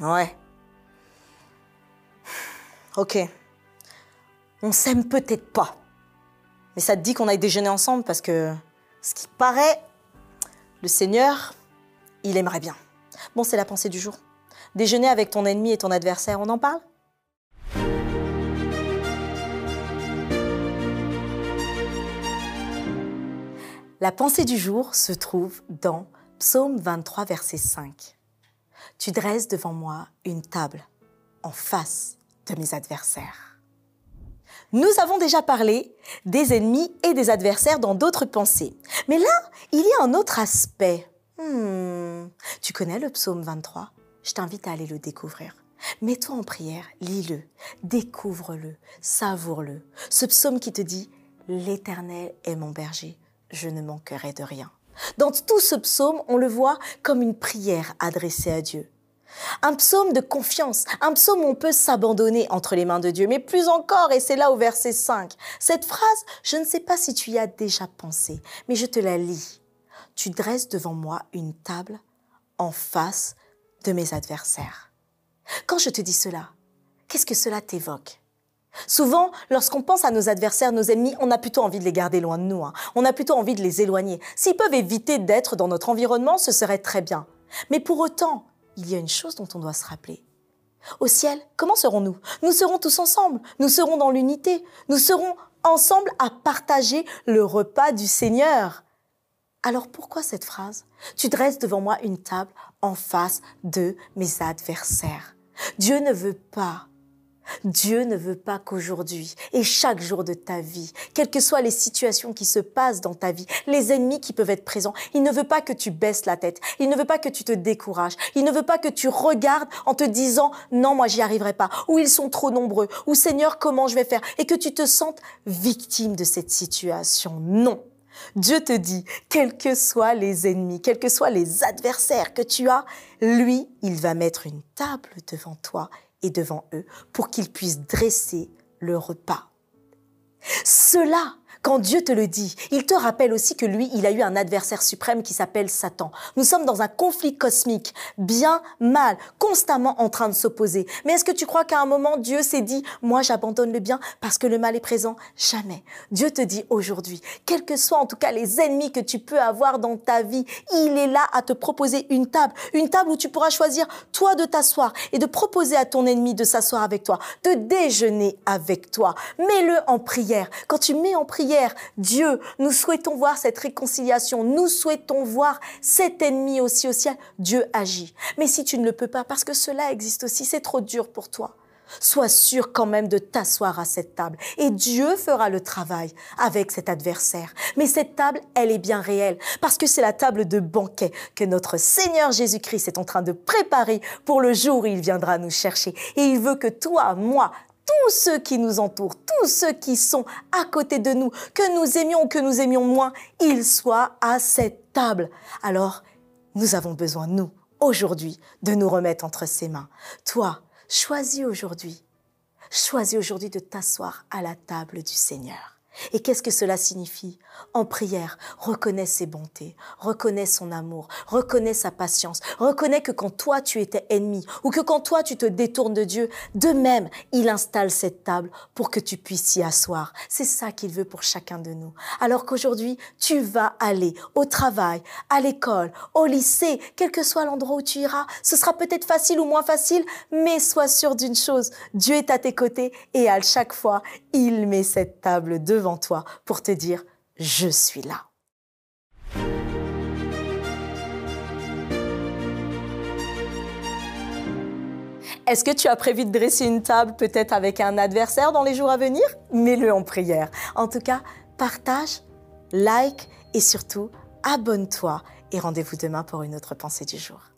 Ouais. Ok. On s'aime peut-être pas. Mais ça te dit qu'on aille déjeuner ensemble parce que, ce qui paraît, le Seigneur, il aimerait bien. Bon, c'est la pensée du jour. Déjeuner avec ton ennemi et ton adversaire, on en parle ? La pensée du jour se trouve dans Psaume 23, verset 5. « Tu dresses devant moi une table en face de mes adversaires. » Nous avons déjà parlé des ennemis et des adversaires dans d'autres pensées. Mais là, il y a un autre aspect. Tu connais le psaume 23 ? Je t'invite à aller le découvrir. Mets-toi en prière, lis-le, découvre-le, savoure-le. Ce psaume qui te dit « L'Éternel est mon berger, je ne manquerai de rien ». Dans tout ce psaume, on le voit comme une prière adressée à Dieu. Un psaume de confiance, un psaume où on peut s'abandonner entre les mains de Dieu, mais plus encore, et c'est là au verset 5. Cette phrase, je ne sais pas si tu y as déjà pensé, mais je te la lis. « Tu dresses devant moi une table en face de mes adversaires. » Quand je te dis cela, qu'est-ce que cela t'évoque ? Souvent, lorsqu'on pense à nos adversaires, nos ennemis, on a plutôt envie de les garder loin de nous. On a plutôt envie de les éloigner. S'ils peuvent éviter d'être dans notre environnement, ce serait très bien. Mais pour autant, il y a une chose dont on doit se rappeler. Au ciel, comment serons-nous ? Nous serons tous ensemble, nous serons dans l'unité, nous serons ensemble à partager le repas du Seigneur. Alors pourquoi cette phrase ? Tu dresses devant moi une table en face de mes adversaires. Dieu ne veut pas qu'aujourd'hui et chaque jour de ta vie, quelles que soient les situations qui se passent dans ta vie, les ennemis qui peuvent être présents, il ne veut pas que tu baisses la tête, il ne veut pas que tu te décourages, il ne veut pas que tu regardes en te disant « Non, moi, j'y arriverai pas » ou « Ils sont trop nombreux » ou « Seigneur, comment je vais faire ?» et que tu te sentes victime de cette situation. Non, Dieu te dit, quels que soient les ennemis, quels que soient les adversaires que tu as, lui, il va mettre une table devant toi et devant eux pour qu'ils puissent dresser le repas. Cela, quand Dieu te le dit, il te rappelle aussi que lui, il a eu un adversaire suprême qui s'appelle Satan. Nous sommes dans un conflit cosmique, bien, mal, constamment en train de s'opposer. Mais est-ce que tu crois qu'à un moment, Dieu s'est dit « Moi, j'abandonne le bien parce que le mal est présent ?» Jamais. Dieu te dit aujourd'hui, quels que soient en tout cas les ennemis que tu peux avoir dans ta vie, il est là à te proposer une table où tu pourras choisir toi de t'asseoir et de proposer à ton ennemi de s'asseoir avec toi, de déjeuner avec toi. Mets-le en prière. Quand tu mets en prière, Dieu, nous souhaitons voir cette réconciliation, nous souhaitons voir cet ennemi aussi au ciel, Dieu agit. Mais si tu ne le peux pas, parce que cela existe aussi, c'est trop dur pour toi, sois sûr quand même de t'asseoir à cette table et Dieu fera le travail avec cet adversaire. Mais cette table, elle est bien réelle parce que c'est la table de banquet que notre Seigneur Jésus-Christ est en train de préparer pour le jour où il viendra nous chercher. Et il veut que toi, moi, tous ceux qui nous entourent, tous ceux qui sont à côté de nous, que nous aimions ou que nous aimions moins, ils soient à cette table. Alors, nous avons besoin, nous, aujourd'hui, de nous remettre entre ses mains. Toi, choisis aujourd'hui de t'asseoir à la table du Seigneur. Et qu'est-ce que cela signifie ? En prière, reconnais ses bontés, reconnais son amour, reconnais sa patience, reconnais que quand toi tu étais ennemi ou que quand toi tu te détournes de Dieu, de même, il installe cette table pour que tu puisses y asseoir. C'est ça qu'il veut pour chacun de nous. Alors qu'aujourd'hui, tu vas aller au travail, à l'école, au lycée, quel que soit l'endroit où tu iras, ce sera peut-être facile ou moins facile, mais sois sûr d'une chose, Dieu est à tes côtés et à chaque fois, il met cette table devant toi pour te dire « Je suis là ». Est-ce que tu as prévu de dresser une table peut-être avec un adversaire dans les jours à venir ? Mets-le en prière. En tout cas, partage, like et surtout abonne-toi et rendez-vous demain pour une autre pensée du jour.